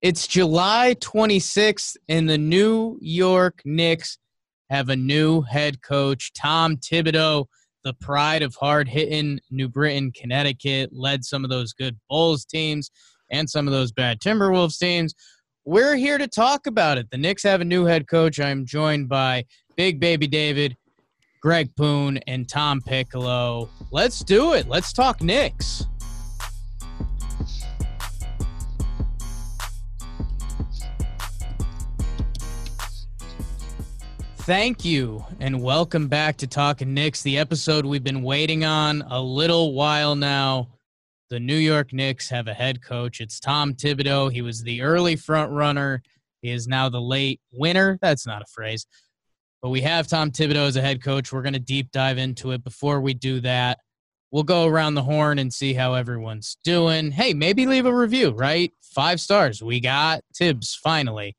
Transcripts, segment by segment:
It's July 26th, and the New York Knicks have a new head coach, Tom Thibodeau, the pride of hard-hitting New Britain, Connecticut, led some of those good Bulls teams and some of those bad Timberwolves teams. We're here to talk about it. The Knicks have a new head coach. I'm joined by Big Baby David, Greg Poon, and Tom Piccolo. Let's do it. Let's talk Knicks. Thank you, and welcome back to Talkin' Knicks, the episode we've been waiting on a little while now. The New York Knicks have a head coach. It's Tom Thibodeau. He was the early front runner. He is now the late winner. That's not a phrase. But we have Tom Thibodeau as a head coach. We're going to deep dive into it. Before we do that, we'll go around the horn and see how everyone's doing. Hey, maybe leave a review, right? 5 stars. We got Tibbs, finally.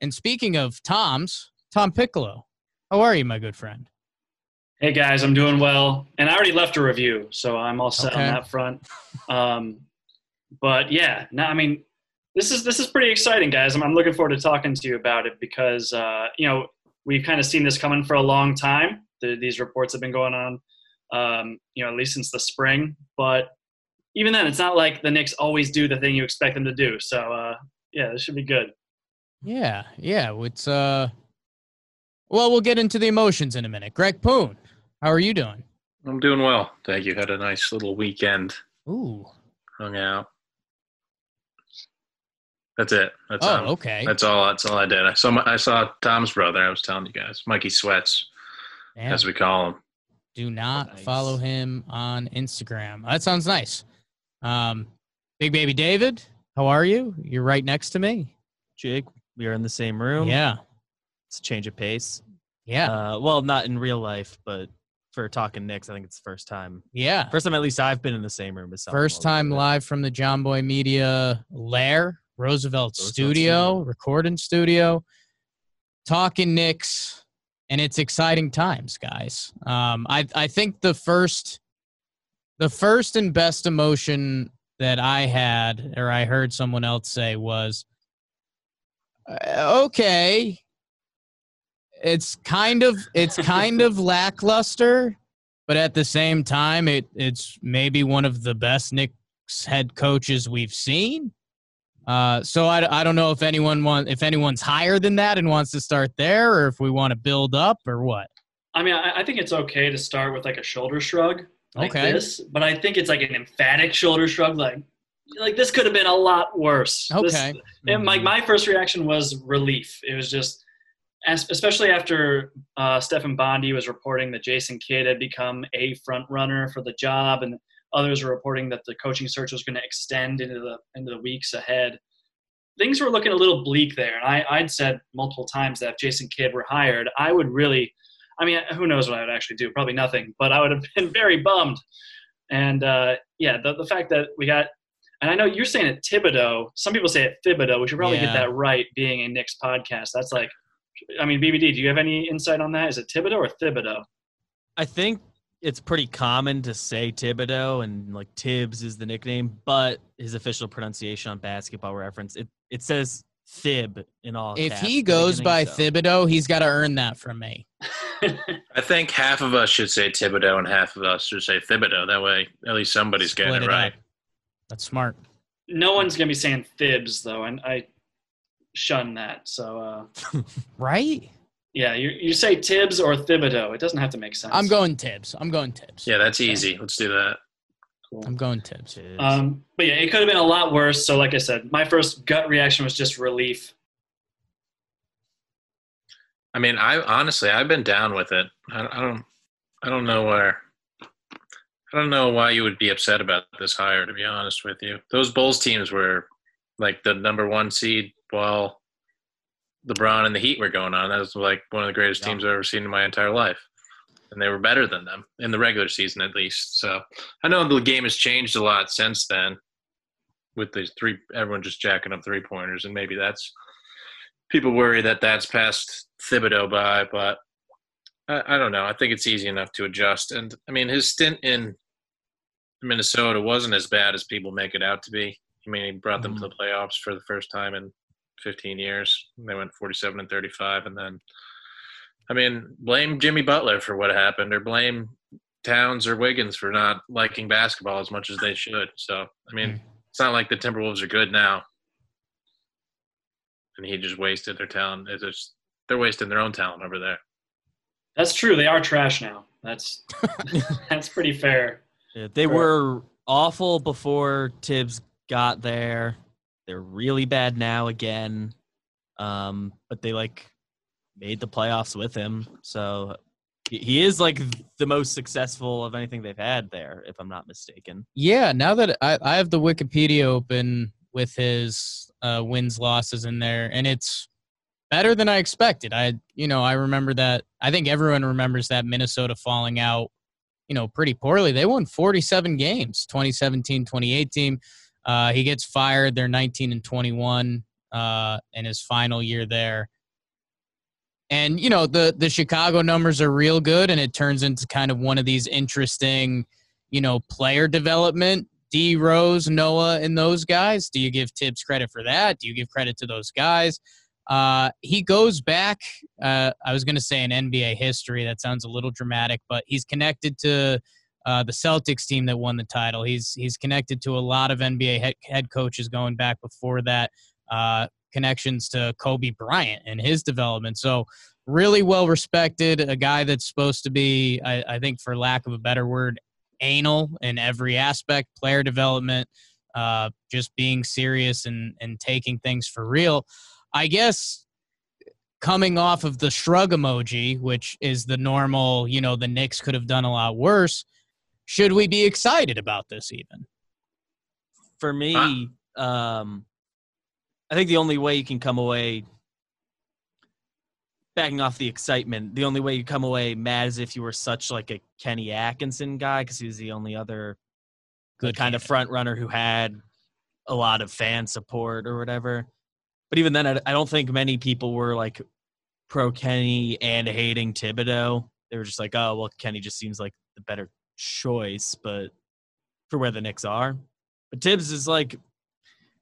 And speaking of Toms, Tom Piccolo, how are you, my good friend? Hey, guys, I'm doing well. And I already left a review, so I'm all set on that front. But, yeah, no, I mean, this is pretty exciting, guys. I'm looking forward to talking to you about it because, you know, we've kind of seen this coming for a long time. These reports have been going on, you know, at least since the spring. But even then, it's not like the Knicks always do the thing you expect them to do. So, yeah, this should be good. Yeah. It's well, we'll get into the emotions in a minute. Greg Poon, how are you doing? I'm doing well, thank you. Had a nice little weekend. Ooh, hung out. That's it. That's okay. That's all I did. I saw Tom's brother. I was telling you guys, Mikey Sweats, as we call him. Do not follow him on Instagram. That sounds nice. Big Baby David, how are you? You're right next to me, Jake. We are in the same room. Yeah. It's a change of pace. Yeah. Well, not in real life, but for Talkin' Knicks, I think it's the first time. Yeah. First time at least I've been in the same room as someone. First time live from the John Boy Media Lair, Roosevelt Studio, recording studio, Talkin' Knicks, and it's exciting times, guys. I think the first and best emotion that I had, or I heard someone else say, was, okay, it's kind of lackluster, but at the same time, it's maybe one of the best Knicks head coaches we've seen. So I don't know if anyone's higher than that and wants to start there, or if we want to build up or what. I mean, I think it's okay to start with like a shoulder shrug like this, but I think it's like an emphatic shoulder shrug, like this could have been a lot worse. Okay. And my first reaction was relief. It was just, especially after Stefan Bondy was reporting that Jason Kidd had become a front runner for the job, and others were reporting that the coaching search was going to extend into the weeks ahead. Things were looking a little bleak there, and I'd said multiple times that if Jason Kidd were hired, I would really, I mean, who knows what I would actually do? Probably nothing, but I would have been very bummed. And the fact that we got. And I know you're saying it Thibodeau. Some people say it Thibodeau. We should probably get that right, being a Knicks podcast. That's like, I mean, BBD, do you have any insight on that? Is it Thibodeau or Thibodeau? I think it's pretty common to say Thibodeau, and like Tibbs is the nickname, but his official pronunciation on Basketball Reference, it says Thib in all caps. If he goes by Thibodeau, he's got to earn that from me. I think half of us should say Thibodeau and half of us should say Thibodeau. That way, at least somebody's getting it right. That's smart. No one's going to be saying Thibs, though, and I shun that. So, right? Yeah, you say Tibbs or Thibodeau. It doesn't have to make sense. I'm going Tibbs. Yeah, that's easy. Let's do that. Cool. I'm going Tibbs. But, yeah, it could have been a lot worse. So, like I said, my first gut reaction was just relief. I mean, I've been down with it. I don't know where. I don't know why you would be upset about this hire, to be honest with you. Those Bulls teams were like the number one seed while LeBron and the Heat were going on. That was like one of the greatest teams I've ever seen in my entire life. And they were better than them in the regular season, at least. So I know the game has changed a lot since then with these everyone just jacking up 3-pointers. And maybe that's, people worry that that's past Thibodeau by, but I don't know. I think it's easy enough to adjust. And I mean, his stint in Minnesota wasn't as bad as people make it out to be. I mean, he brought them to the playoffs for the first time in 15 years. They went 47-35. And then, I mean, blame Jimmy Butler for what happened, or blame Towns or Wiggins for not liking basketball as much as they should. So, I mean, it's not like the Timberwolves are good now. And he just wasted their talent. It's just, they're wasting their own talent over there. That's true. They are trash now. That's pretty fair. Yeah, they were awful before Tibbs got there. They're really bad now again. But they, like, made the playoffs with him. So he is, like, the most successful of anything they've had there, if I'm not mistaken. Yeah, now that I have the Wikipedia open with his wins, losses in there, and it's better than I expected. I remember that. I think everyone remembers that Minnesota falling out, pretty poorly. They won 47 games, 2017-2018. He gets fired. They're 19-21 in his final year there. And, the Chicago numbers are real good, and it turns into kind of one of these interesting, player development. D. Rose, Noah, and those guys. Do you give Tibbs credit for that? Do you give credit to those guys? He goes back, I was going to say in NBA history. That sounds a little dramatic, but he's connected to the Celtics team that won the title. He's connected to a lot of NBA head coaches going back before that, connections to Kobe Bryant and his development. So really well-respected, a guy that's supposed to be, I think for lack of a better word, anal in every aspect, player development, just being serious and taking things for real. I guess coming off of the shrug emoji, which is the normal, the Knicks could have done a lot worse, should we be excited about this even? For me, I think the only way you can come away backing off the excitement, the only way you come away mad is if you were such like a Kenny Atkinson guy, because he was the only other good kind of front runner who had a lot of fan support or whatever. But even then, I don't think many people were like pro Kenny and hating Thibodeau. They were just like, oh, well, Kenny just seems like the better choice, but for where the Knicks are. But Tibbs is like,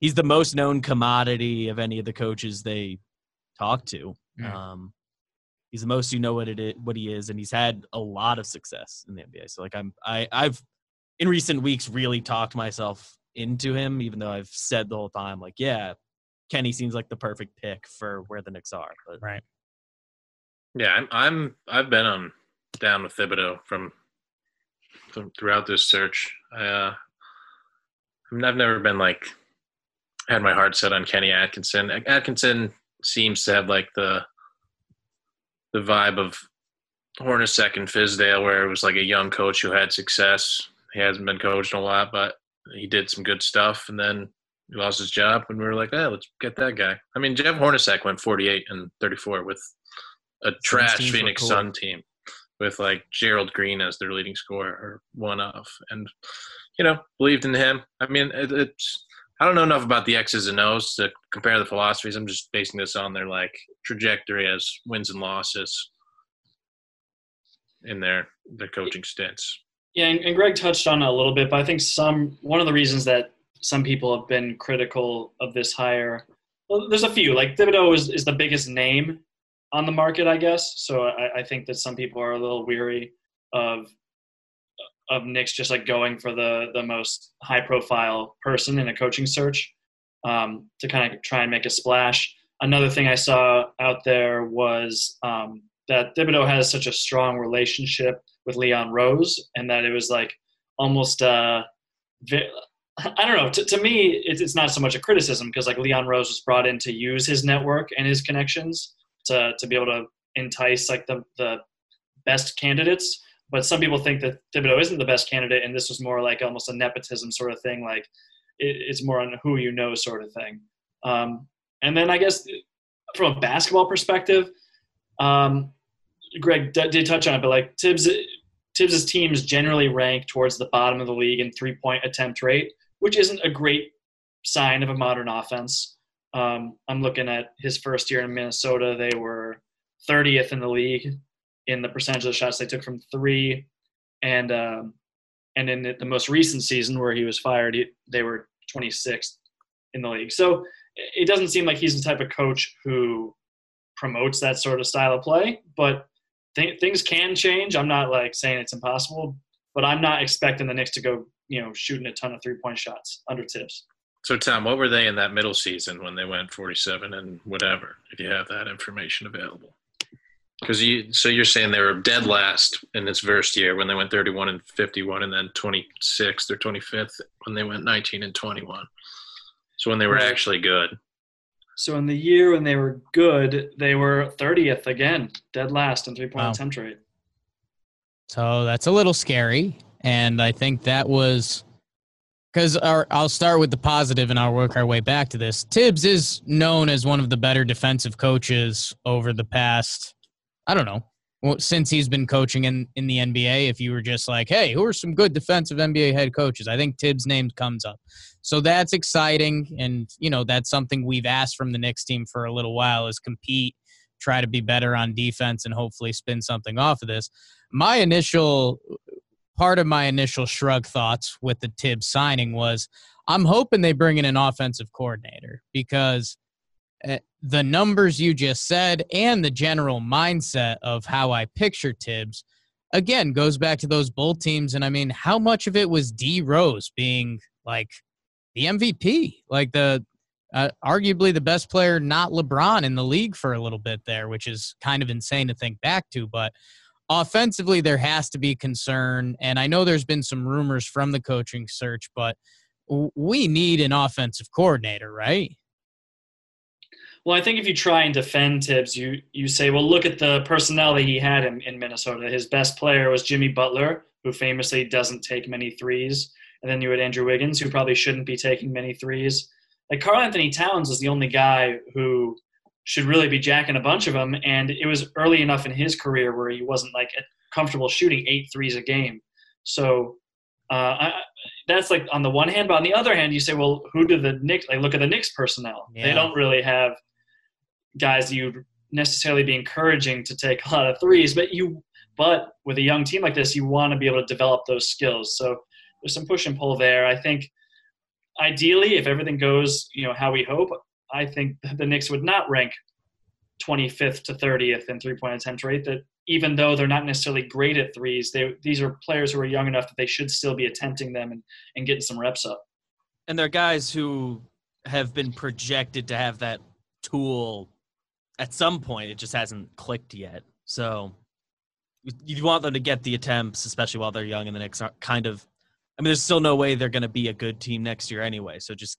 he's the most known commodity of any of the coaches they talk to. Yeah. He's the most what he is, and he's had a lot of success in the NBA. So like I've in recent weeks really talked myself into him, even though I've said the whole time like, yeah, Kenny seems like the perfect pick for where the Knicks are. But. Right. Yeah, I've been down with Thibodeau from throughout this search. I mean, I've never been like had my heart set on Kenny Atkinson. Atkinson seems to have like the vibe of Hornacek and Fizdale, where it was like a young coach who had success. He hasn't been coaching a lot, but he did some good stuff, and then he lost his job, and we were like, hey, let's get that guy. I mean, Jeff Hornacek went 48-34 with a trash Phoenix Sun team with like Gerald Green as their leading scorer, or one of, and believed in him. I mean, it's. I don't know enough about the X's and O's to compare the philosophies. I'm just basing this on their like trajectory as wins and losses in their coaching stints. Yeah, and Greg touched on it a little bit, but I think one of the reasons that some people have been critical of this hire, well, there's a few. Like Thibodeau is the biggest name on the market, I guess. So I think that some people are a little weary of Knicks just like going for the most high profile person in a coaching search to kind of try and make a splash. Another thing I saw out there was that Thibodeau has such a strong relationship with Leon Rose, and that it was like almost I don't know. To me, it's not so much a criticism, because like Leon Rose was brought in to use his network and his connections to be able to entice like the best candidates. But some people think that Thibodeau isn't the best candidate, and this was more like almost a nepotism sort of thing. Like, it's more on who you know sort of thing. And then I guess from a basketball perspective, Greg did touch on it, but like Tibbs's teams generally rank towards the bottom of the league in three-point attempt rate, which isn't a great sign of a modern offense. I'm looking at his first year in Minnesota. They were 30th in the league in the percentage of the shots they took from three. And in the most recent season where he was fired, they were 26th in the league. So it doesn't seem like he's the type of coach who promotes that sort of style of play, but things can change. I'm not like saying it's impossible, but I'm not expecting the Knicks to go, shooting a ton of three-point shots under Tibbs. So, Tom, what were they in that middle season when they went 47 and whatever, if you have that information available? Because you're saying they were dead last in this first year when they went 31 and 51, and then 26th or 25th when they went 19 and 21. So when they were actually good. So in the year when they were good, they were 30th again, dead last in three-point attempt rate. So that's a little scary, and I think that was because I'll start with the positive and I'll work our way back to this. Tibbs is known as one of the better defensive coaches over the past – I don't know, since he's been coaching in the NBA, if you were just like, hey, who are some good defensive NBA head coaches? I think Tibbs' name comes up. So that's exciting, and, that's something we've asked from the Knicks team for a little while is compete, try to be better on defense, and hopefully spin something off of this. Part of my initial shrug thoughts with the Tibbs signing was I'm hoping they bring in an offensive coordinator because the numbers you just said and the general mindset of how I picture Tibbs, again, goes back to those Bull teams. And, how much of it was D. Rose being, the MVP? Arguably the best player, not LeBron, in the league for a little bit there, which is kind of insane to think back to. But offensively, there has to be concern. And I know there's been some rumors from the coaching search, but we need an offensive coordinator, right? Well, I think if you try and defend Tibbs, you say, well, look at the personnel that he had in Minnesota. His best player was Jimmy Butler, who famously doesn't take many threes. And then you had Andrew Wiggins, who probably shouldn't be taking many threes. Karl Anthony Towns is the only guy who should really be jacking a bunch of them. And it was early enough in his career where he wasn't comfortable shooting 8 threes a game. So that's on the one hand. But on the other hand, you say, well, who do the Knicks – look at the Knicks personnel. Yeah. They don't really have – guys you'd necessarily be encouraging to take a lot of threes, but with a young team like this, you want to be able to develop those skills. So there's some push and pull there. I think ideally, if everything goes, how we hope, I think the Knicks would not rank 25th to 30th in three-point attempt rate, that even though they're not necessarily great at threes, these are players who are young enough that they should still be attempting them and getting some reps up. And they're guys who have been projected to have that tool at some point. It just hasn't clicked yet. So you want them to get the attempts, especially while they're young, and the Knicks aren't there's still no way they're going to be a good team next year anyway. So just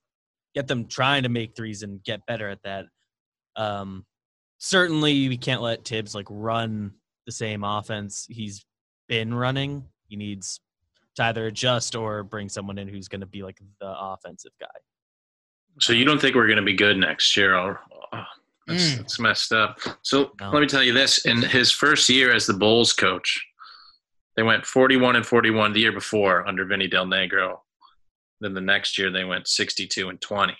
get them trying to make threes and get better at that. Certainly we can't let Tibbs run the same offense he's been running. He needs to either adjust or bring someone in who's going to be the offensive guy. So you don't think we're going to be good next year? That's messed up. So Let me tell you this. In his first year as the Bulls coach, they went 41 and 41 the year before under Vinny Del Negro. Then the next year they went 62 and 20.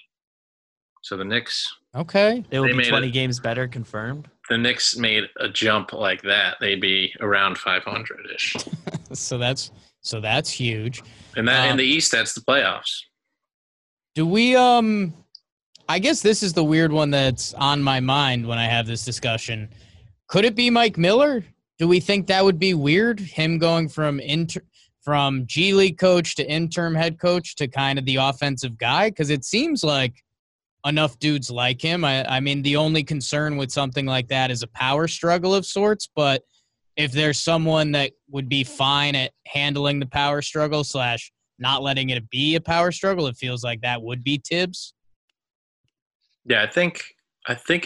So the Knicks – okay. They will be 20 games better, confirmed. The Knicks made a jump like that. They'd be around 500-ish. So that's huge. And that in the East, that's the playoffs. Do we – I guess this is the weird one that's on my mind when I have this discussion. Could it be Mike Miller? Do we think that would be weird, him going from G League coach to interim head coach to kind of the offensive guy? Because it seems like enough dudes like him. The only concern with something like that is a power struggle of sorts, but if there's someone that would be fine at handling the power struggle / not letting it be a power struggle, it feels like that would be Tibbs. Yeah, I think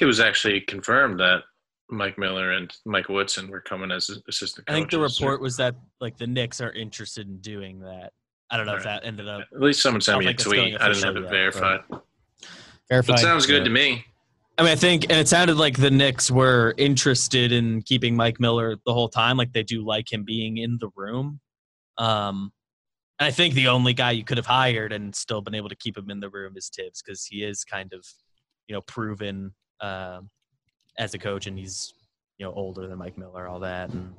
it was actually confirmed that Mike Miller and Mike Woodson were coming as assistant coaches. I think the report was that the Knicks are interested in doing that. I don't know if that ended up. At least someone sent me a tweet. I didn't have it verified. Verified. It sounds good to me. I mean, I think, and it sounded like the Knicks were interested in keeping Mike Miller the whole time. Like, they do like him being in the room. And I think the only guy you could have hired and still been able to keep him in the room is Tibbs, because he is kind of, you know, proven as a coach, and he's, you know, older than Mike Miller, all that. And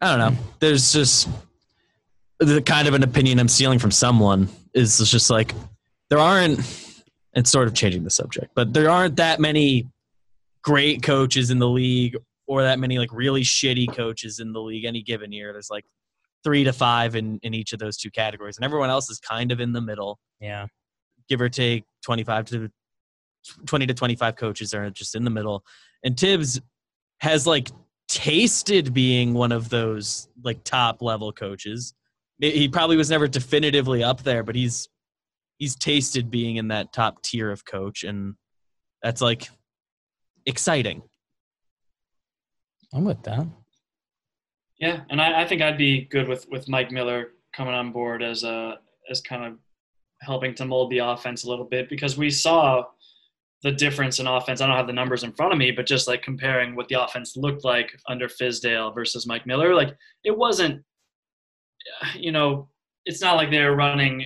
I don't know. There's just the kind of an opinion I'm stealing from someone is just like there aren't – it's sort of changing the subject, but there aren't that many great coaches in the league or that many like really shitty coaches in the league any given year. There's like 3 to 5 in each of those two categories, and everyone else is kind of in the middle. Yeah. Give or take 20 to 25 coaches are just in the middle. And Tibbs has like tasted being one of those like top level coaches. He probably was never definitively up there, but he's tasted being in that top tier of coach, and that's like exciting. I'm with that. Yeah, and I think I'd be good with Mike Miller coming on board as kind of helping to mold the offense a little bit, because we saw the difference in offense. I don't have the numbers in front of me, but just like comparing what the offense looked like under Fizdale versus Mike Miller, like it wasn't, you know, it's not like they were running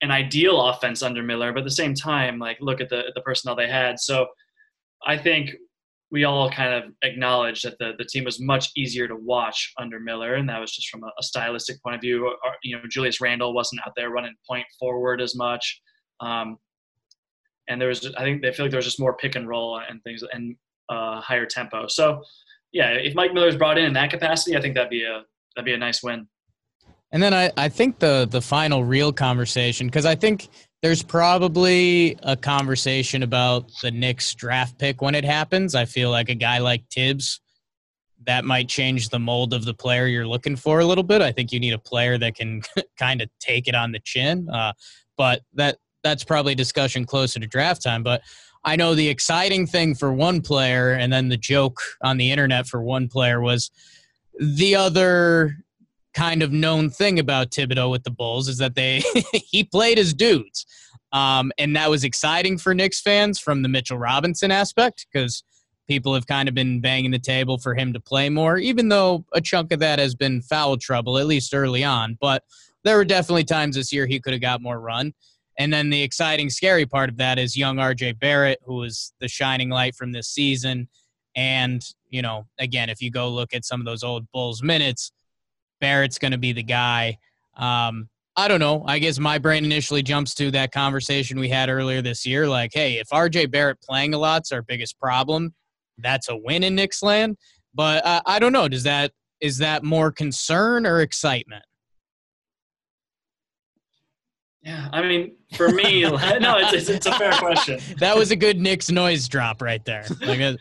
an ideal offense under Miller, but at the same time, like look at the personnel they had. So I think we all kind of acknowledged that the team was much easier to watch under Miller, and that was just from a stylistic point of view. You know, Julius Randle wasn't out there running point forward as much, and there was just, I think they feel like there was just more pick and roll and things and higher tempo. So yeah, if Mike Miller's brought in that capacity, I think that'd be a nice win. And then I think the final real conversation, because I think there's probably a conversation about the Knicks draft pick when it happens. I feel like a guy like Tibbs, that might change the mold of the player you're looking for a little bit. I think you need a player that can kind of take it on the chin. But that's probably discussion closer to draft time. But I know the exciting thing for one player, and then the joke on the internet for one player, was the other – kind of known thing about Thibodeau with the Bulls is that they he played his dudes. And that was exciting for Knicks fans from the Mitchell Robinson aspect, because people have kind of been banging the table for him to play more, even though a chunk of that has been foul trouble, at least early on. But there were definitely times this year he could have got more run. And then the exciting, scary part of that is young R.J. Barrett, who was the shining light from this season. And, you know, again, if you go look at some of those old Bulls minutes, Barrett's going to be the guy. I don't know. I guess my brain initially jumps to that conversation we had earlier this year. Like, hey, if R.J. Barrett playing a lot's our biggest problem, that's a win in Knicks land. But I don't know. Is that more concern or excitement? Yeah, I mean, for me, no, it's a fair question. That was a good Knicks noise drop right there. Like,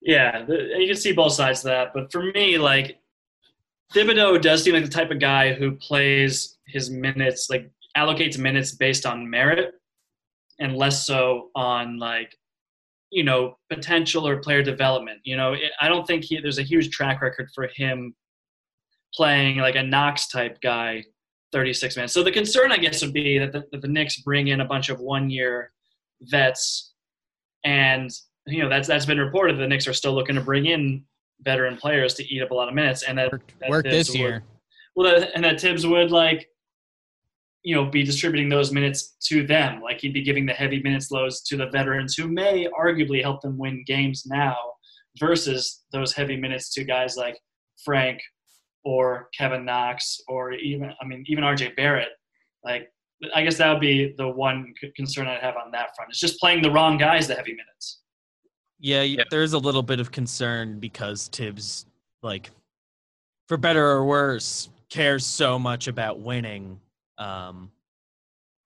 yeah, you can see both sides of that. But for me, like, Thibodeau does seem like the type of guy who plays his minutes, like allocates minutes based on merit and less so on, like, you know, potential or player development. You know, I don't think there's a huge track record for him playing like a Knox type guy 36 minutes. So the concern, I guess, would be that the Knicks bring in a bunch of one-year vets, and, you know, that's been reported. The Knicks are still looking to bring in veteran players to eat up a lot of minutes, and that worked this year. And that Tibbs would, like, you know, be distributing those minutes to them. Like, he'd be giving the heavy minutes loads to the veterans who may arguably help them win games now, versus those heavy minutes to guys like Frank or Kevin Knox or even R.J. Barrett. Like, I guess that would be the one concern I'd have on that front. It's just playing the wrong guys the heavy minutes. Yeah, there's a little bit of concern because Tibbs, like, for better or worse, cares so much about winning.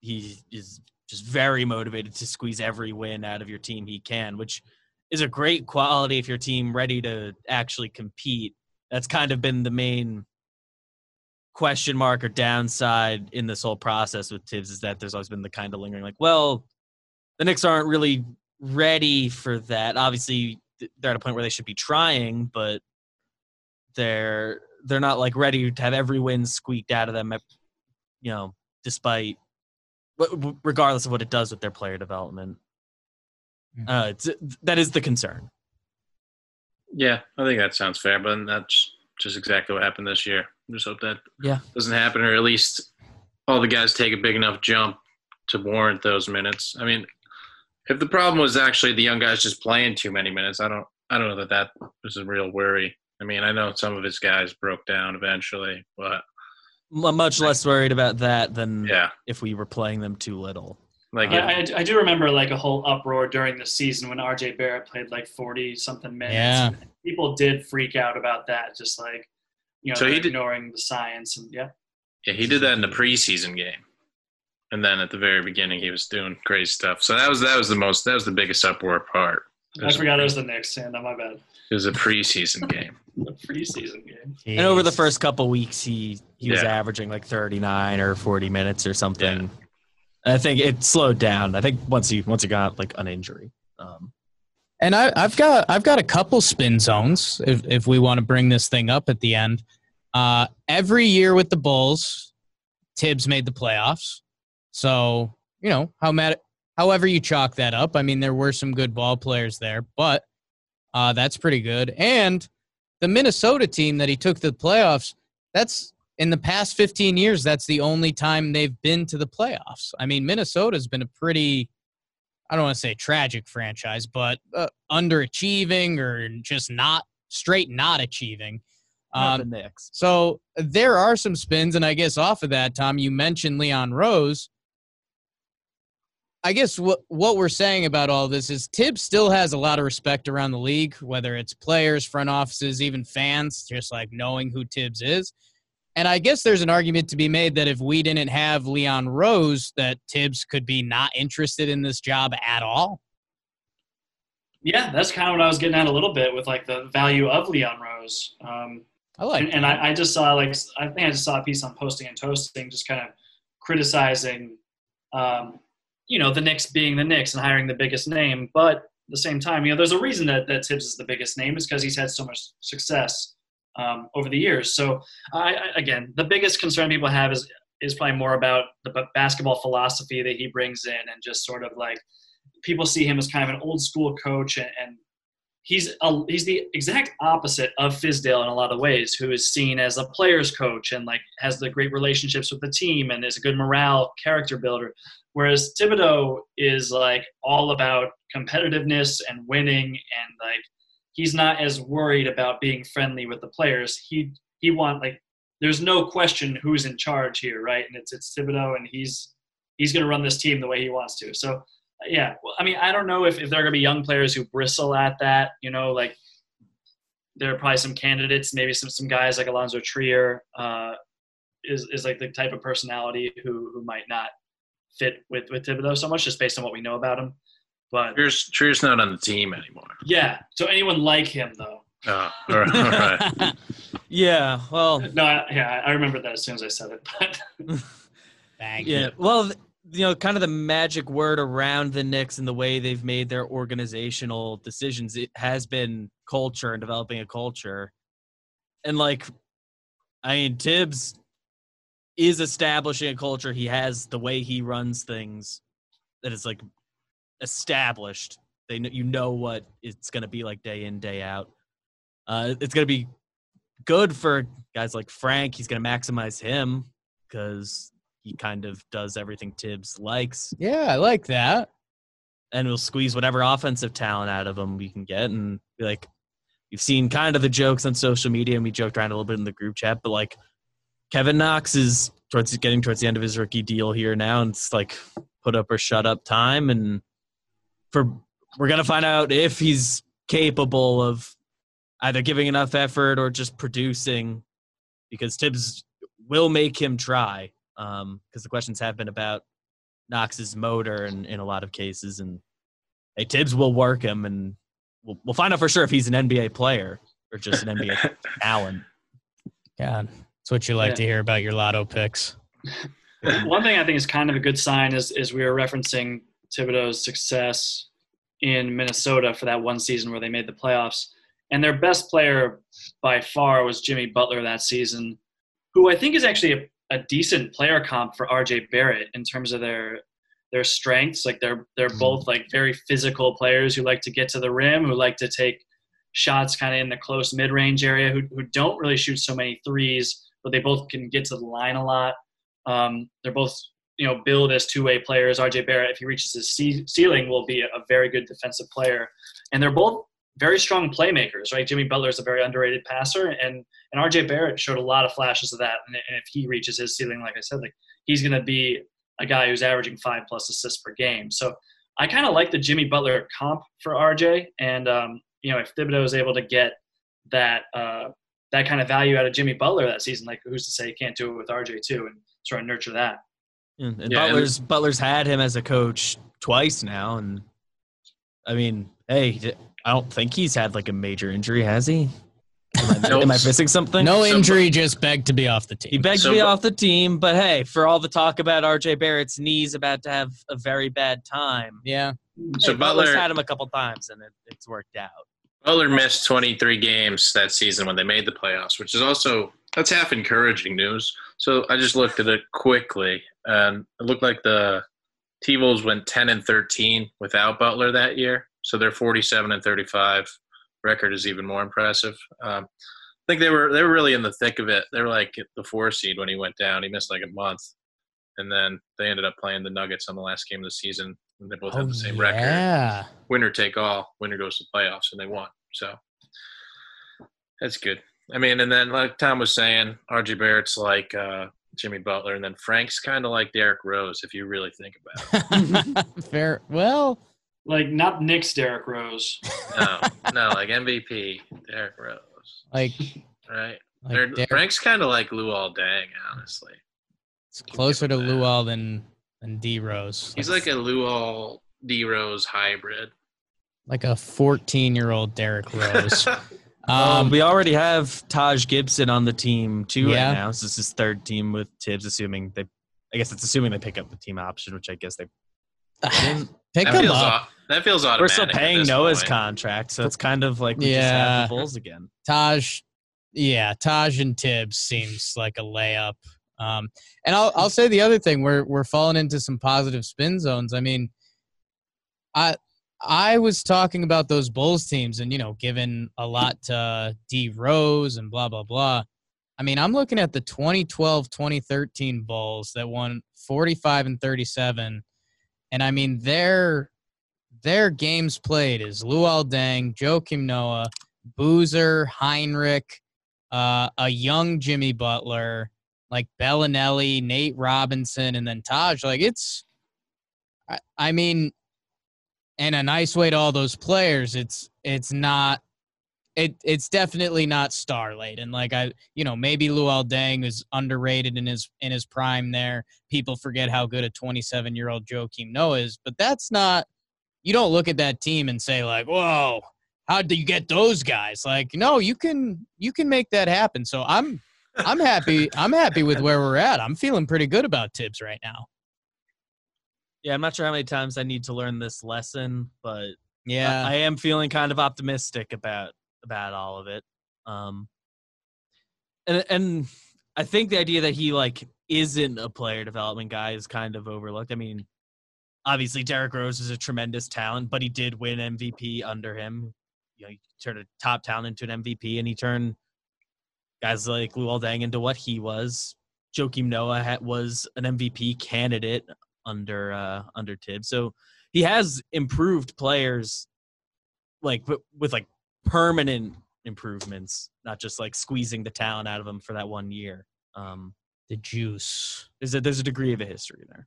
He is just very motivated to squeeze every win out of your team he can, which is a great quality if your team ready to actually compete. That's kind of been the main question mark or downside in this whole process with Tibbs, is that there's always been the kind of lingering, like, well, the Knicks aren't really – ready for that. Obviously, they're at a point where they should be trying, but they're they're not like ready to have every win squeaked out of them, you know, despite regardless of what it does with their player development. That is the concern. Yeah, I think that sounds fair, but that's just exactly what happened this year. I just hope that doesn't happen, or at least all the guys take a big enough jump to warrant those minutes. I mean, if the problem was actually the young guys just playing too many minutes, I don't know that that was a real worry. I mean, I know some of his guys broke down eventually, but I'm much less worried about that than if we were playing them too little. Like I do remember like a whole uproar during the season when R.J. Barrett played like 40-something minutes. Yeah. People did freak out about that, just like, you know, so ignoring the science. And yeah, he did that in the preseason game, and then at the very beginning he was doing crazy stuff. So that was the biggest uproar part. I forgot it was the Knicks, and my bad. It was a preseason game. Jeez. And over the first couple weeks, he was averaging like 39 or 40 minutes or something. Yeah. I think it slowed down. I think once he got like an injury. And I've got a couple spin zones if we want to bring this thing up at the end. Every year with the Bulls, Tibbs made the playoffs. So, you know, however you chalk that up. I mean, there were some good ball players there, but that's pretty good. And the Minnesota team that he took to the playoffs, that's in the past 15 years, that's the only time they've been to the playoffs. I mean, Minnesota's been a pretty, I don't want to say tragic franchise, but underachieving or just not achieving. Not the Knicks. So there are some spins, and I guess off of that, Tom, you mentioned Leon Rose. I guess what we're saying about all this is Tibbs still has a lot of respect around the league, whether it's players, front offices, even fans, just like knowing who Tibbs is. And I guess there's an argument to be made that if we didn't have Leon Rose, that Tibbs could be not interested in this job at all. Yeah, that's kind of what I was getting at a little bit with like the value of Leon Rose. I just saw I just saw a piece on Posting and Toasting just kind of criticizing you know, the Knicks being the Knicks and hiring the biggest name. But at the same time, you know, there's a reason that Tibbs is the biggest name is because he's had so much success over the years. So, again, the biggest concern people have is probably more about the basketball philosophy that he brings in, and just sort of like people see him as kind of an old school coach, and he's the exact opposite of Fizdale in a lot of ways, who is seen as a player's coach and like has the great relationships with the team and is a good morale character builder. Whereas Thibodeau is like all about competitiveness and winning, and like he's not as worried about being friendly with the players. There's no question who's in charge here, right? And it's Thibodeau, and he's going to run this team the way he wants to. So yeah, well, I mean, I don't know if there are going to be young players who bristle at that. You know, like there are probably some candidates, maybe some guys like Alonzo Trier is like the type of personality who might not fit with Thibodeau so much, just based on what we know about him. But Trier's not on the team anymore. Yeah. So anyone like him, though. Oh, all right. Yeah. Well. No. I remember that as soon as I said it. But. Thank you. Yeah. Well, you know, kind of the magic word around the Knicks and the way they've made their organizational decisions, it has been culture and developing a culture. And like, I mean, Tibbs is establishing a culture. He has the way he runs things that is like established. They know, you know what it's going to be like day in, day out. It's going to be good for guys like Frank. He's going to maximize him because he kind of does everything Tibbs likes. Yeah, I like that. And we'll squeeze whatever offensive talent out of him we can get. And be like, you've seen kind of the jokes on social media, and we joked around a little bit in the group chat, but like, Kevin Knox is getting towards the end of his rookie deal here now, and it's like put up or shut up time. And we're going to find out if he's capable of either giving enough effort or just producing, because Tibbs will make him try, because the questions have been about Knox's motor in a lot of cases. And hey, Tibbs will work him, and we'll find out for sure if he's an NBA player or just an NBA talent. God. It's what you like to hear about your lotto picks. One thing I think is kind of a good sign is we were referencing Thibodeau's success in Minnesota for that one season where they made the playoffs. And their best player by far was Jimmy Butler that season, who I think is actually a decent player comp for R.J. Barrett in terms of their strengths. Like they're both like very physical players who like to get to the rim, who like to take shots kind of in the close mid-range area, who don't really shoot so many threes, but they both can get to the line a lot. They're both, you know, billed as two-way players. R.J. Barrett, if he reaches his ceiling, will be a very good defensive player. And they're both very strong playmakers, right? Jimmy Butler is a very underrated passer, and R.J. Barrett showed a lot of flashes of that. And if he reaches his ceiling, like I said, like he's going to be a guy who's averaging 5+ assists per game. So I kind of like the Jimmy Butler comp for R.J. And, you know, if Thibodeau is able to get that kind of value out of Jimmy Butler that season, like who's to say he can't do it with R.J. too, and sort of nurture that. And yeah, Butler's had him as a coach twice now, and I mean, hey, I don't think he's had like a major injury, has he? Am I missing something? No injury, just begged to be off the team. He begged to be off the team, but hey, for all the talk about R.J. Barrett's knees about to have a very bad time, yeah. So hey, Butler's had him a couple times, and it's worked out. Butler missed 23 games that season when they made the playoffs, which is also that's half encouraging news. So I just looked at it quickly, and it looked like the T-Wolves went 10-13 without Butler that year. So their 47-35 record is even more impressive. I think they were really in the thick of it. They were like the 4 seed when he went down. He missed like a month, and then they ended up playing the Nuggets on the last game of the season. And they both have the same record. Winner take all. Winner goes to playoffs, and they won. So that's good. I mean, and then like Tom was saying, R.J. Barrett's like Jimmy Butler, and then Frank's kind of like Derrick Rose, if you really think about it. Fair. Well, like not Knicks Derrick Rose. No, like MVP Derrick Rose. Like right. Like Frank's kind of like Luol Deng, honestly. It's closer to Luol than D Rose. He's like a Luol D Rose hybrid. Like a 14-year-old Derrick Rose. We already have Taj Gibson on the team too right now. So this is his third team with Tibbs, assuming they pick up the team option, which I guess they pick him up. That feels automatic. We're still paying Noah's contract, so it's kind of like we just have the Bulls again. Taj and Tibbs seems like a layup. And I'll say the other thing, we're falling into some positive spin zones. I mean, I was talking about those Bulls teams and, you know, giving a lot to D. Rose and blah, blah, blah. I mean, I'm looking at the 2012-2013 Bulls that won 45-37. And, I mean, their games played is Luol Deng, Joakim Noah, Boozer, Heinrich, a young Jimmy Butler, like Bellinelli, Nate Robinson, and then Taj. Like, it's – I mean – and a nice way to all those players. It's definitely not star-laden. Like maybe Luol Deng is underrated in his prime. There, people forget how good a 27-year-old Joakim Noah is. But that's not. You don't look at that team and say like, "Whoa, how do you get those guys?" Like, no, you can make that happen. So I'm happy. I'm happy with where we're at. I'm feeling pretty good about Tibbs right now. Yeah, I'm not sure how many times I need to learn this lesson, but yeah, I am feeling kind of optimistic about all of it. And I think the idea that he like isn't a player development guy is kind of overlooked. I mean, obviously Derrick Rose is a tremendous talent, but he did win MVP under him. You know, he turned a top talent into an MVP, and he turned guys like Luol Deng into what he was. Joakim Noah was an MVP candidate under Tibbs. So he has improved players with like permanent improvements, not just like squeezing the talent out of them for that 1 year. The juice. There's a degree of a history there.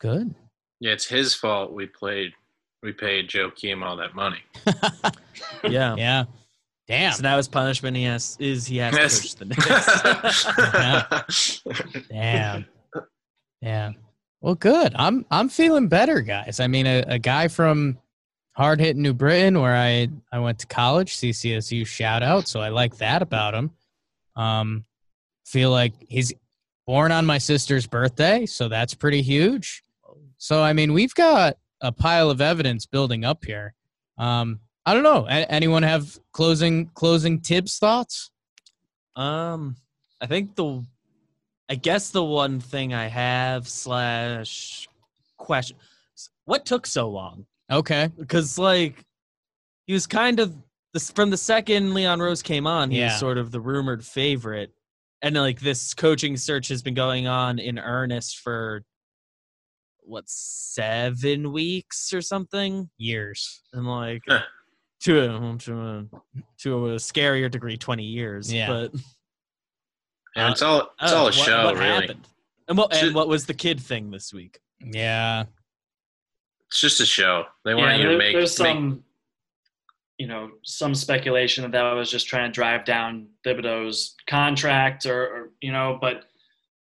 Good. Yeah, it's his fault we paid Joakim all that money. Yeah. Damn. So now his punishment he has to coach the Knicks. Damn. Yeah. Well, good. I'm feeling better, guys. I mean, a guy from hard-hitting New Britain where I went to college, CCSU shout out, so I like that about him. Feel like he's born on my sister's birthday, so that's pretty huge. So, I mean, we've got a pile of evidence building up here. I don't know. Anyone have closing tips, thoughts? I think I guess the one thing I have / question, what took so long? Okay. Because, he was kind of – from the second Leon Rose came on, he was sort of the rumored favorite. And, this coaching search has been going on in earnest for, 7 weeks or something? Years. And, to a scarier degree, 20 years. Yeah. But it's all a show, what really. Happened? And what was the kid thing this week? Yeah. It's just a show. They want you to make – there's some speculation that was just trying to drive down Thibodeau's contract or but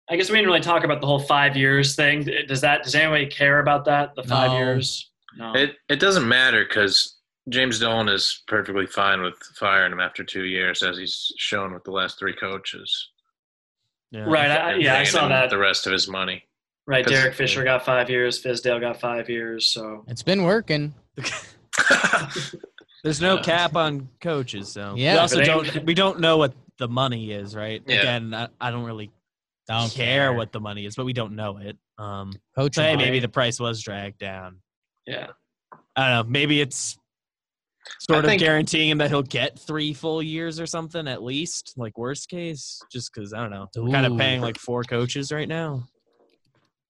I guess we didn't really talk about the whole 5 years thing. Does anybody care about that, the 5 years? No. It doesn't matter because James Dolan is perfectly fine with firing him after 2 years, as he's shown with the last three coaches. Yeah. Right. I saw that. The rest of his money. Right. Derek Fisher got 5 years. Fizdale got 5 years. So it's been working. There's no cap on coaches, so we also don't know what the money is, right? Yeah. Again, I don't really care what the money is, but we don't know it. Maybe the price was dragged down. Yeah, I don't know. Maybe it's sort of guaranteeing him that he'll get 3 full years or something at least, worst case, just because I don't know. We're kind of paying 4 coaches right now.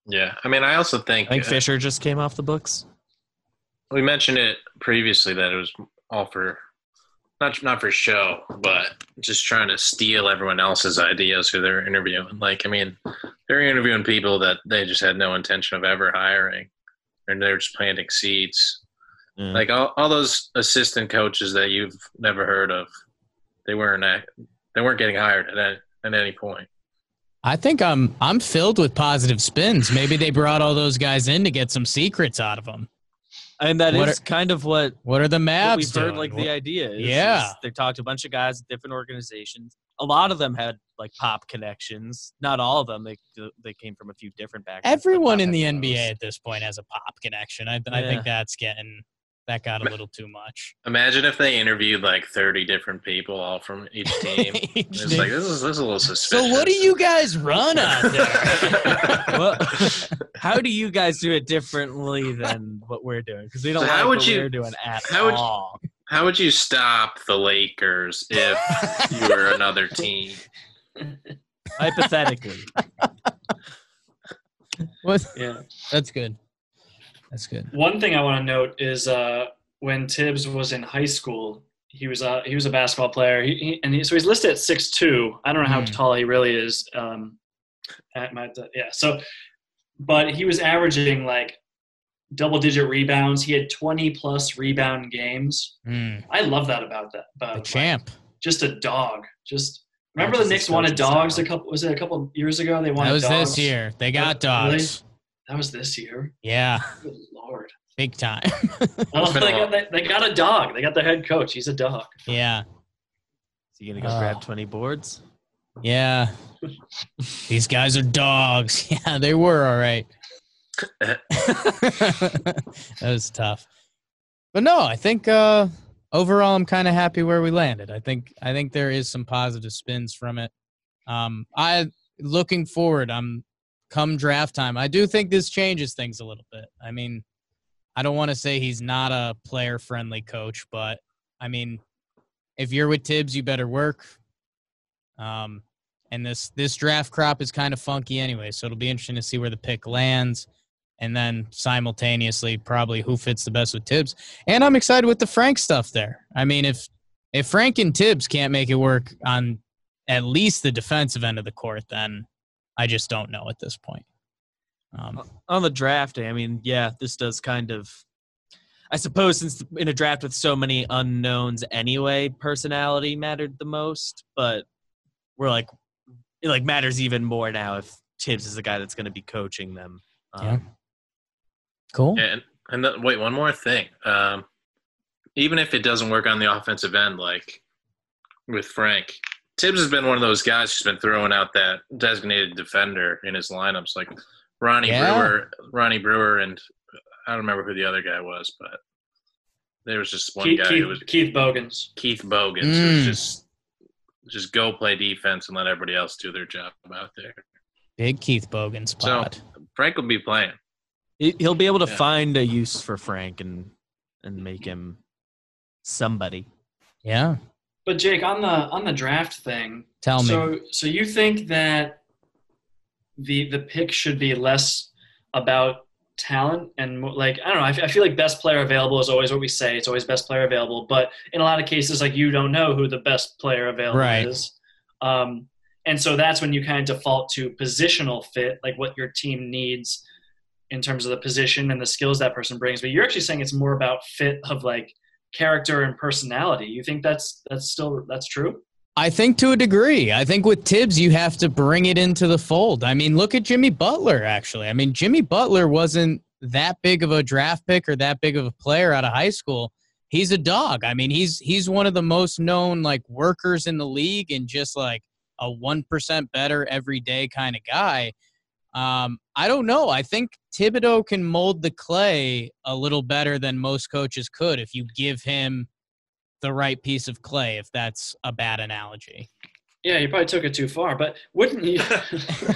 Yeah, I mean, I also think Fisher just came off the books. We mentioned it previously that it was all for not for show, but just trying to steal everyone else's ideas who they're interviewing. They're interviewing people that they just had no intention of ever hiring, and they're just planting seeds. Mm. All those assistant coaches that you've never heard of, they weren't getting hired at any point. I think I'm filled with positive spins. Maybe they brought all those guys in to get some secrets out of them. And that is kind of what are the Mavs we've heard, the idea is. Yeah. They talked to a bunch of guys at different organizations. A lot of them had, pop connections. Not all of them. They came from a few different backgrounds. Everyone in the NBA at this point has a pop connection. I think that got a little too much. Imagine if they interviewed, 30 different people all from each team. It's this is a little suspicious. So what do you guys run out there? How do you guys do it differently than what we're doing? Because we don't we're doing at all. How would you stop the Lakers if you were another team? Hypothetically. What? Yeah. That's good. That's good. One thing I want to note is when Tibbs was in high school, he was a basketball player. So he's listed at 6'2". I don't know how tall he really is. But he was averaging double-digit rebounds. He had 20-plus rebound games. Mm. I love that about that. About the champ, just a dog. Just remember the Knicks wanted dogs a couple years ago? They wanted dogs. That was this year. They got dogs. Really? That was this year. Yeah. Good Lord. Big time. They got a dog. They got the head coach. He's a dog. Yeah. Is he going to go grab 20 boards? Yeah. These guys are dogs. Yeah, they were all right. That was tough. But no, I think overall I'm kind of happy where we landed. I think there is some positive spins from it. Looking forward, come draft time, I do think this changes things a little bit. I don't want to say he's not a player-friendly coach, but, if you're with Tibbs, you better work. And this draft crop is kind of funky anyway, so it'll be interesting to see where the pick lands and then simultaneously probably who fits the best with Tibbs. And I'm excited with the Frank stuff there. If Frank and Tibbs can't make it work on at least the defensive end of the court, then I just don't know at this point. On the draft day, this does kind of – I suppose since in a draft with so many unknowns anyway, personality mattered the most, but we're it matters even more now if Tibbs is the guy that's going to be coaching them. Cool. Wait, one more thing. Even if it doesn't work on the offensive end, with Frank – Tibbs has been one of those guys who's been throwing out that designated defender in his lineups, like Ronnie Brewer, and I don't remember who the other guy was, but There was just one guy who was Keith Bogans. Keith Bogans. It was just go play defense and let everybody else do their job out there. Big Keith Bogans plot. So Frank will be playing. He'll be able to find a use for Frank and make him somebody. Yeah. But Jake, on the draft thing, tell me. So you think that the pick should be less about talent and more, like, I don't know. I feel like best player available is always what we say. It's always best player available, but in a lot of cases, like, you don't know who the best player available is. And so that's when you kind of default to positional fit, like what your team needs in terms of the position and the skills that person brings. But you're actually saying it's more about fit of, like, character and personality. You think that's true? I think to a degree. I think with Tibbs, you have to bring it into the fold. I mean, look at Jimmy Butler, actually. I mean, Jimmy Butler wasn't that big of a draft pick or that big of a player out of high school. He's a dog. I mean, he's one of the most known, like, workers in the league and just, like, a 1% better every day kind of guy. I don't know. I think Thibodeau can mold the clay a little better than most coaches could if you give him the right piece of clay, if that's a bad analogy. Yeah, you probably took it too far, but wouldn't you?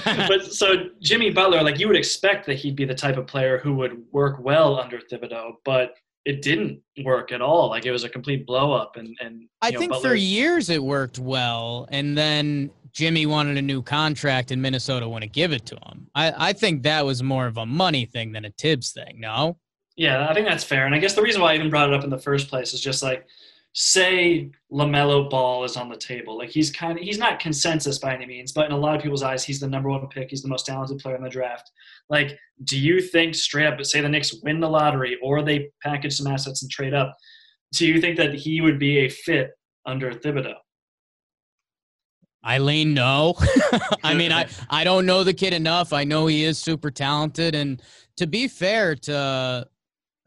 But so Jimmy Butler, like, you would expect that he'd be the type of player who would work well under Thibodeau, but it didn't work at all. Like, it was a complete blow up. And I think Butler, for years it worked well, and then Jimmy wanted a new contract and Minnesota wouldn't give it to him. I think that was more of a money thing than a Tibbs thing, no? Yeah, I think that's fair. And I guess the reason why I even brought it up in the first place is just, like, say LaMelo Ball is on the table. Like, he's not consensus by any means, but in a lot of people's eyes, he's the number one pick. He's the most talented player in the draft. Like, do you think straight up, say the Knicks win the lottery or they package some assets and trade up, do you think that he would be a fit under Thibodeau? I lean no. I mean, I don't know the kid enough. I know he is super talented. And to be fair to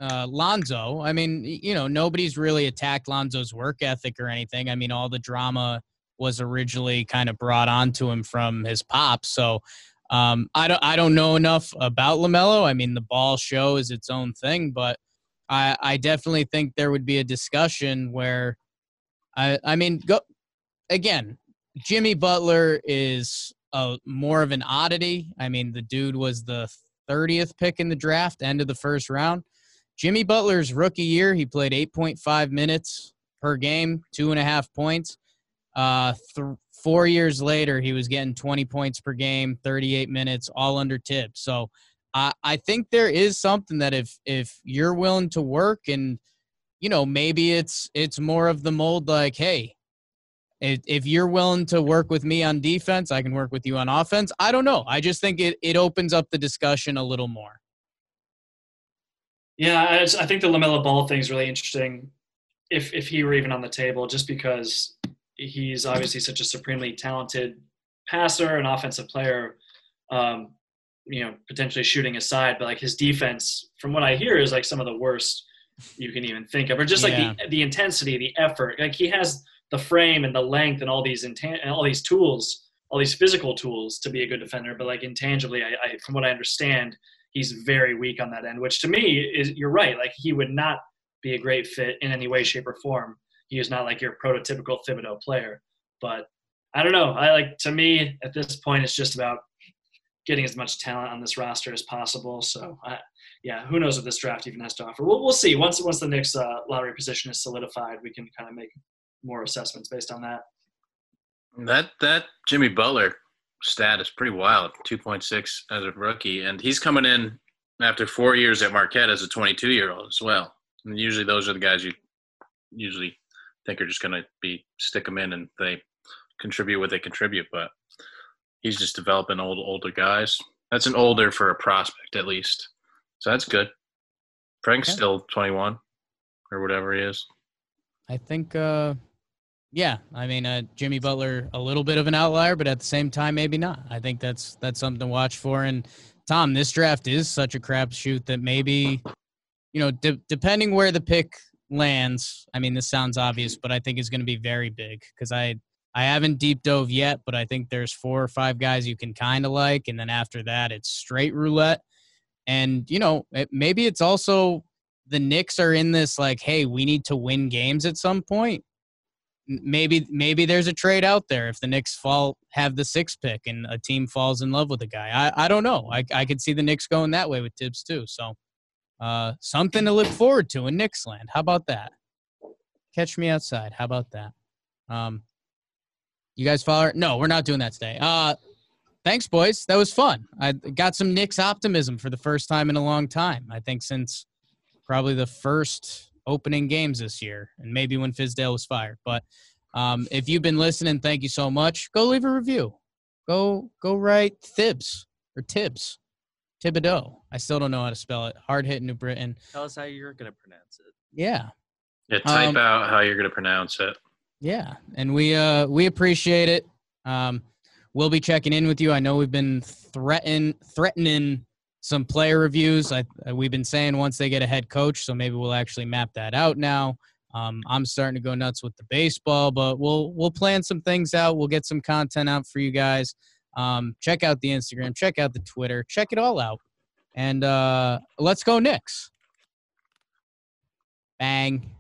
Lonzo, I mean, you know, nobody's really attacked Lonzo's work ethic or anything. I mean, all the drama was originally kind of brought onto him from his pop. So I don't know enough about LaMelo. I mean, the Ball show is its own thing, but I definitely think there would be a discussion where Jimmy Butler is more of an oddity. I mean, the dude was the 30th pick in the draft, end of the first round. Jimmy Butler's rookie year, he played 8.5 minutes per game, 2.5 points. 4 years later, he was getting 20 points per game, 38 minutes, all under Tibbs. So I think there is something that if you're willing to work and, you know, maybe it's more of the mold like, hey, if you're willing to work with me on defense, I can work with you on offense. I don't know. I just think it opens up the discussion a little more. Yeah, I think the LaMelo Ball thing is really interesting if he were even on the table, just because he's obviously such a supremely talented passer and offensive player, you know, potentially shooting aside. But, like, his defense, from what I hear, is, like, some of the worst you can even think of. Or just, like, the intensity, the effort. Like, he has the frame and the length and all these tools, all these physical tools to be a good defender. But, like, intangibly, I from what I understand – he's very weak on that end, which to me is, you're right. Like, he would not be a great fit in any way, shape, or form. He is not, like, your prototypical Thibodeau player, but I don't know. To me at this point, it's just about getting as much talent on this roster as possible. So who knows what this draft even has to offer. We'll see once the Knicks lottery position is solidified, we can kind of make more assessments based on that. That Jimmy Butler stat is pretty wild, 2.6 as a rookie, and he's coming in after 4 years at Marquette as a 22-year-old as well. And usually those are the guys you usually think are just going to be stick them in and they contribute what they contribute, but he's just developing older guys. That's an older for a prospect at least, so that's good. Frank's still 21 or whatever he is. I think Jimmy Butler, a little bit of an outlier, but at the same time, maybe not. I think that's something to watch for. And, Tom, this draft is such a crapshoot that maybe, you know, depending where the pick lands, I mean, this sounds obvious, but I think it's going to be very big because I haven't deep dove yet, but I think there's 4 or 5 guys you can kind of like, and then after that, it's straight roulette. And, you know, maybe it's also the Knicks are in this like, hey, we need to win games at some point. Maybe there's a trade out there if the Knicks have the 6th pick and a team falls in love with a guy. I don't know. I could see the Knicks going that way with Tibbs too. So something to look forward to in Knicksland. How about that? Catch me outside. How about that? You guys follow her? No, we're not doing that today. Thanks, boys. That was fun. I got some Knicks optimism for the first time in a long time. I think since probably the first opening games this year and maybe when Fizdale was fired. But if you've been listening, thank you so much. Go leave a review. Go write Thibs or Tibbs. Thibodeau. I still don't know how to spell it. Hard-hit New Britain. Tell us how you're going to pronounce it. Yeah. Yeah, type out how you're going to pronounce it. Yeah, and we appreciate it. We'll be checking in with you. I know we've been threatening some player reviews. We've been saying once they get a head coach, so maybe we'll actually map that out now. I'm starting to go nuts with the baseball, but we'll plan some things out. We'll get some content out for you guys. Check out the Instagram. Check out the Twitter. Check it all out. And let's go Knicks. Bang.